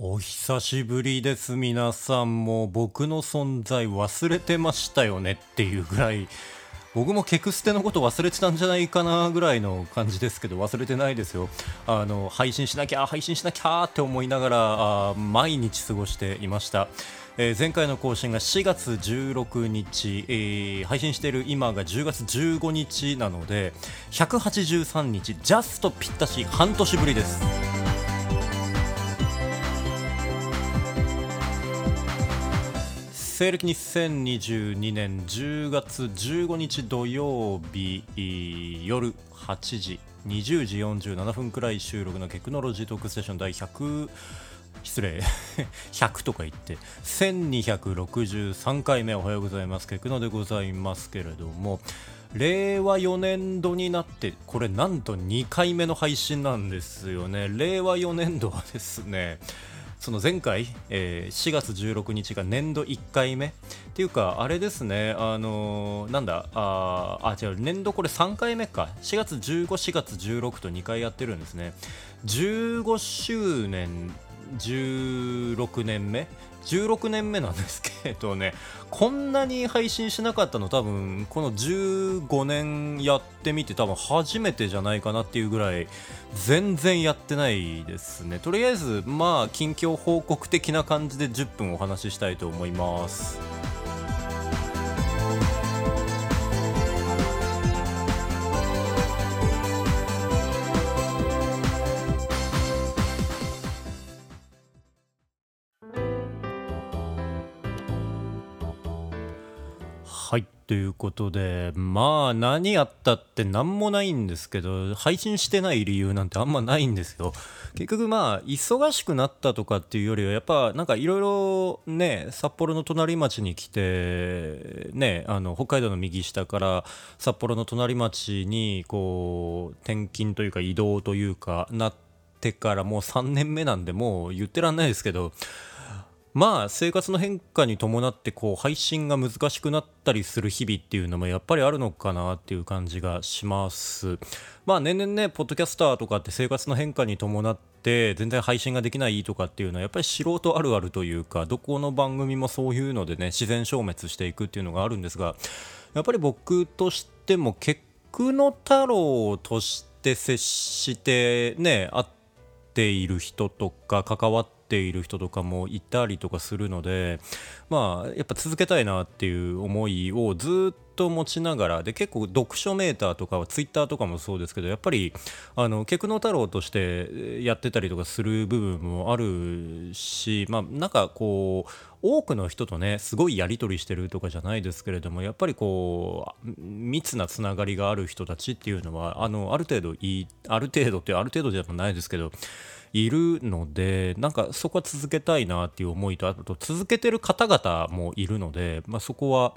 お久しぶりです。皆さんも僕の存在忘れてましたよねっていうぐらい、僕もケクステのこと忘れてたんじゃないかなぐらいの感じですけど、忘れてないですよ。配信しなきゃって思いながら毎日過ごしていました。前回の更新が4月16日、配信している今が10月15日なので183日、ジャストぴったし半年ぶりです。西暦2022年10月15日土曜日、夜8時20時47分くらい収録のテクノロジートークステーション100とか言って1263回目、おはようございます、ケクノでございますけれども、令和4年度になってこれなんと2回目の配信なんですよね。令和4年度はですね、その前回、4月16日が年度1回目っていうか、あれですね、年度これ3回目か。4月15、4月16と2回やってるんですね。15周年、16年目なんですけどね、こんなに配信しなかったの多分この15年やってみて多分初めてじゃないかなっていうぐらい全然やってないですね。とりあえず近況報告的な感じで10分お話ししたいと思います。ということで、何やったって何もないんですけど、配信してない理由なんてあんまないんですよ。結局忙しくなったとかっていうよりは、やっぱなんかいろいろね、札幌の隣町に来てね、北海道の右下から札幌の隣町にこう転勤というか移動というかなってからもう3年目なんで、もう言ってらんないですけど、生活の変化に伴って配信が難しくなったりする日々っていうのもやっぱりあるのかなっていう感じがします。年々ね、ポッドキャスターとかって生活の変化に伴って全然配信ができないとかっていうのはやっぱり素人あるあるというか、どこの番組もそういうのでね、自然消滅していくっていうのがあるんですが、やっぱり僕としてもケクノ太郎として接してね、会っている人とか関わってている人とかもいたりとかするので、やっぱ続けたいなっていう思いをずっと持ちながらで、結構読書メーターとかはツイッターとかもそうですけど、やっぱりケクノ太郎としてやってたりとかする部分もあるし、多くの人とねすごいやり取りしてるとかじゃないですけれども、やっぱり密なつながりがある人たちっていうのはある程度じゃないですけどいるので、なんかそこは続けたいなっていう思いと、あと続けてる方々もいるので、そこは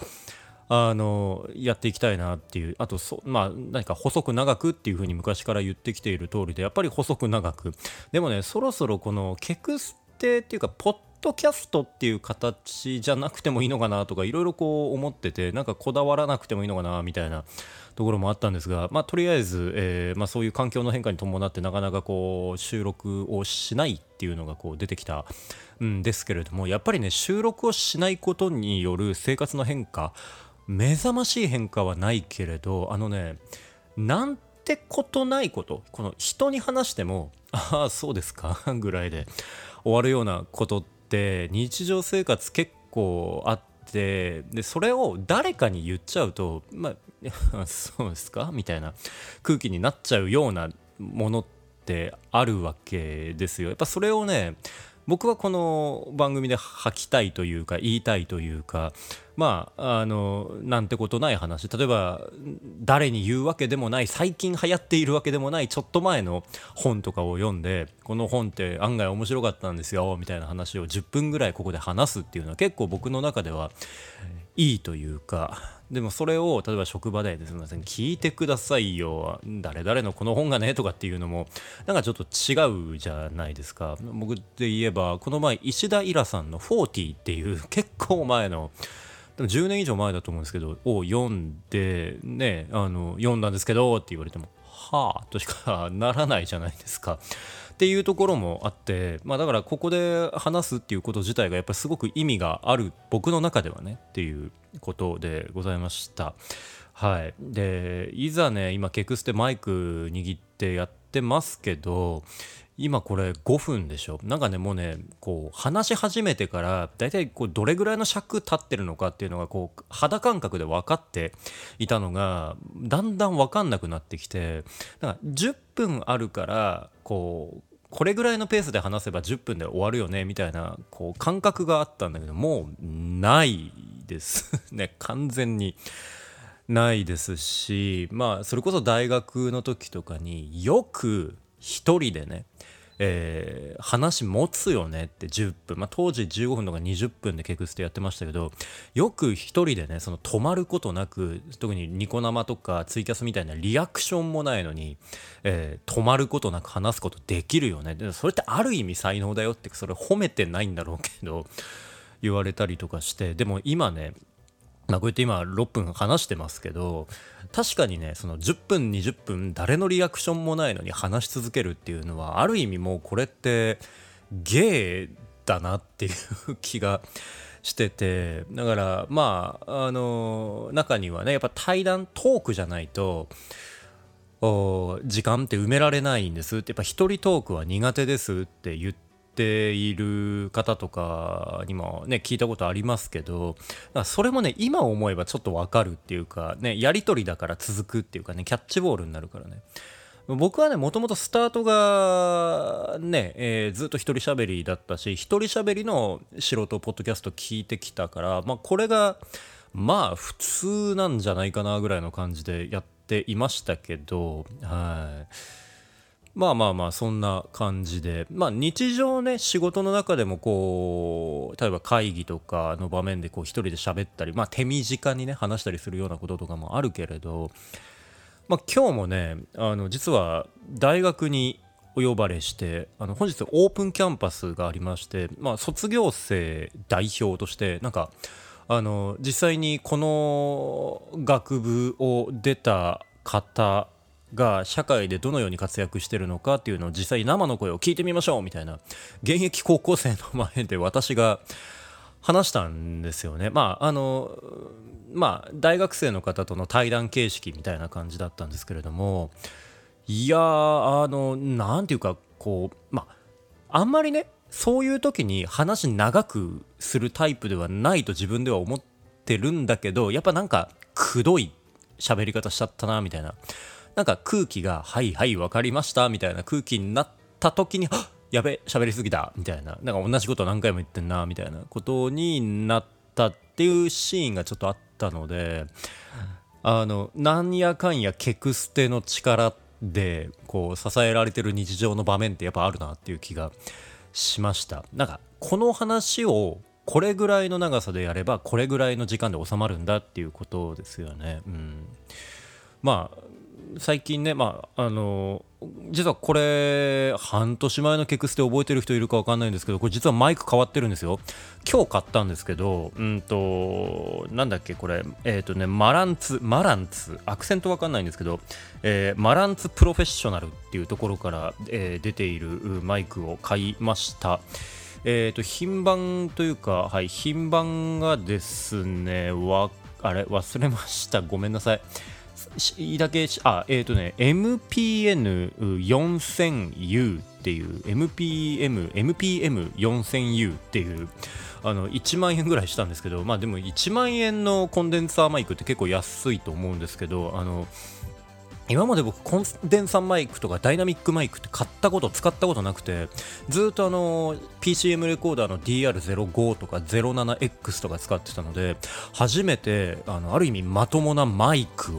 やっていきたいなっていう、あと何か細く長くっていう風に昔から言ってきている通りで、やっぱり細く長くでもね、そろそろこのケクステっていうかポッドキャストっていう形じゃなくてもいいのかなとか、いろいろ思ってて、なんかこだわらなくてもいいのかなみたいなところもあったんですが、とりあえず、そういう環境の変化に伴ってなかなか収録をしないっていうのが出てきたんですけれども、やっぱりね、収録をしないことによる生活の変化、目覚ましい変化はないけれど、なんてことないこと、この人に話してもああそうですかぐらいで終わるようなことって日常生活結構あって、でそれを誰かに言っちゃうとそうですかみたいな空気になっちゃうようなものってあるわけですよ。やっぱそれをね、僕はこの番組で吐きたいというか言いたいというか、なんてことない話、例えば誰に言うわけでもない、最近流行っているわけでもないちょっと前の本とかを読んで、この本って案外面白かったんですよみたいな話を10分ぐらいここで話すっていうのは結構僕の中ではいいというか、でもそれを例えば職場で、すみません聞いてくださいよ誰々のこの本がねとかっていうのもなんかちょっと違うじゃないですか。僕で言えばこの前石田イラさんの40っていう結構前の、でも10年以上前だと思うんですけどを読んでね、読んだんですけどって言われてもはぁとしかならないじゃないですか。っっていうところもあって、まあ、だからここで話すっていうこと自体がやっぱりすごく意味がある、僕の中ではねっていうことでございました、はい、でいざね今ケクステマイク握ってやってますけど、今これ5分でしょ。なんかねもうねこう話し始めてからだいたいこうどれぐらいの尺立ってるのかっていうのがこう肌感覚で分かっていたのがだんだん分かんなくなってきて、なんか10分あるからこうこれぐらいのペースで話せば10分で終わるよねみたいなこう感覚があったんだけど、もうないですね。完全にないですし、まあそれこそ大学の時とかによく一人でね、話持つよねって10分、まあ、当時15分とか20分でケクステやってましたけど、よく一人でねその止まることなく、特にニコ生とかツイキャスみたいなリアクションもないのに、止まることなく話すことできるよね。でそれってある意味才能だよって、それ褒めてないんだろうけど言われたりとかして、でも今ねこうやって今6分話してますけど、確かにねその10分20分誰のリアクションもないのに話し続けるっていうのはある意味もうこれって芸だなっていう気がしてて、だからまあ中にはねやっぱ対談トークじゃないと時間って埋められないんですって、やっぱ一人トークは苦手ですって言っている方とかにもね聞いたことありますけど、それもね今思えばちょっと分かるっていうかね、やり取りだから続くっていうかね、キャッチボールになるからね。僕はねもともとスタートがね、ずっと一人喋りだったし、一人喋りの素人ポッドキャスト聞いてきたから、まあ、これがまあ普通なんじゃないかなぐらいの感じでやっていましたけど、はい、まあまあまあそんな感じで、まあ日常ね仕事の中でもこう例えば会議とかの場面でこう一人で喋ったり、まあ手短にね話したりするようなこととかもあるけれど、まあ今日もね実は大学にお呼ばれして、本日オープンキャンパスがありまして、まあ卒業生代表としてなんか実際にこの学部を出た方が社会でどのように活躍してるのかっていうのを実際生の声を聞いてみましょうみたいな、現役高校生の前で私が話したんですよね。まあまあ大学生の方との対談形式みたいな感じだったんですけれども、いやーなんていうかこう、まああんまりねそういう時に話長くするタイプではないと自分では思ってるんだけど、やっぱなんかくどい喋り方しちゃったなみたいな、なんか空気がはいはい分かりましたみたいな空気になった時にやべ喋りすぎだみたいな、なんか同じこと何回も言ってんなみたいなことになったっていうシーンがちょっとあったので、なんやかんやケクステの力でこう支えられてる日常の場面ってやっぱあるなっていう気がしました。なんかこの話をこれぐらいの長さでやればこれぐらいの時間で収まるんだっていうことですよね。うん、まあ最近ね、まあ実はこれ半年前のケクステ覚えてる人いるか分かんないんですけど、これ実はマイク変わってるんですよ。今日買ったんですけど、なんだっけこれ、マランツアクセント分かんないんですけど、マランツプロフェッショナルっていうところから、出ているマイクを買いました。品番というか、はい、品番がですね、忘れました、ごめんなさい。MPN4000U っていう MPM4000U っていう1万円ぐらいしたんですけど、まあでも1万円のコンデンサーマイクって結構安いと思うんですけど、今まで僕コンデンサーマイクとかダイナミックマイクって買ったこと使ったことなくて、ずっとPCM レコーダーの DR05 とか 07X とか使ってたので、初めてある意味まともなマイク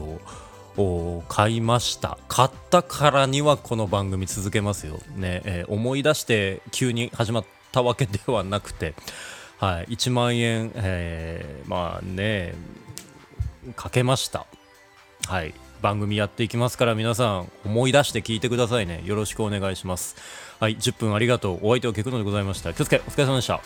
を買いました。買ったからにはこの番組続けますよ、ね思い出して急に始まったわけではなくて、はい、1万円、まあねかけました。はい、番組やっていきますから皆さん思い出して聞いてくださいね。よろしくお願いします。はい、10分ありがとう。お相手はケクノでございました。気をつけ、お疲れ様でした。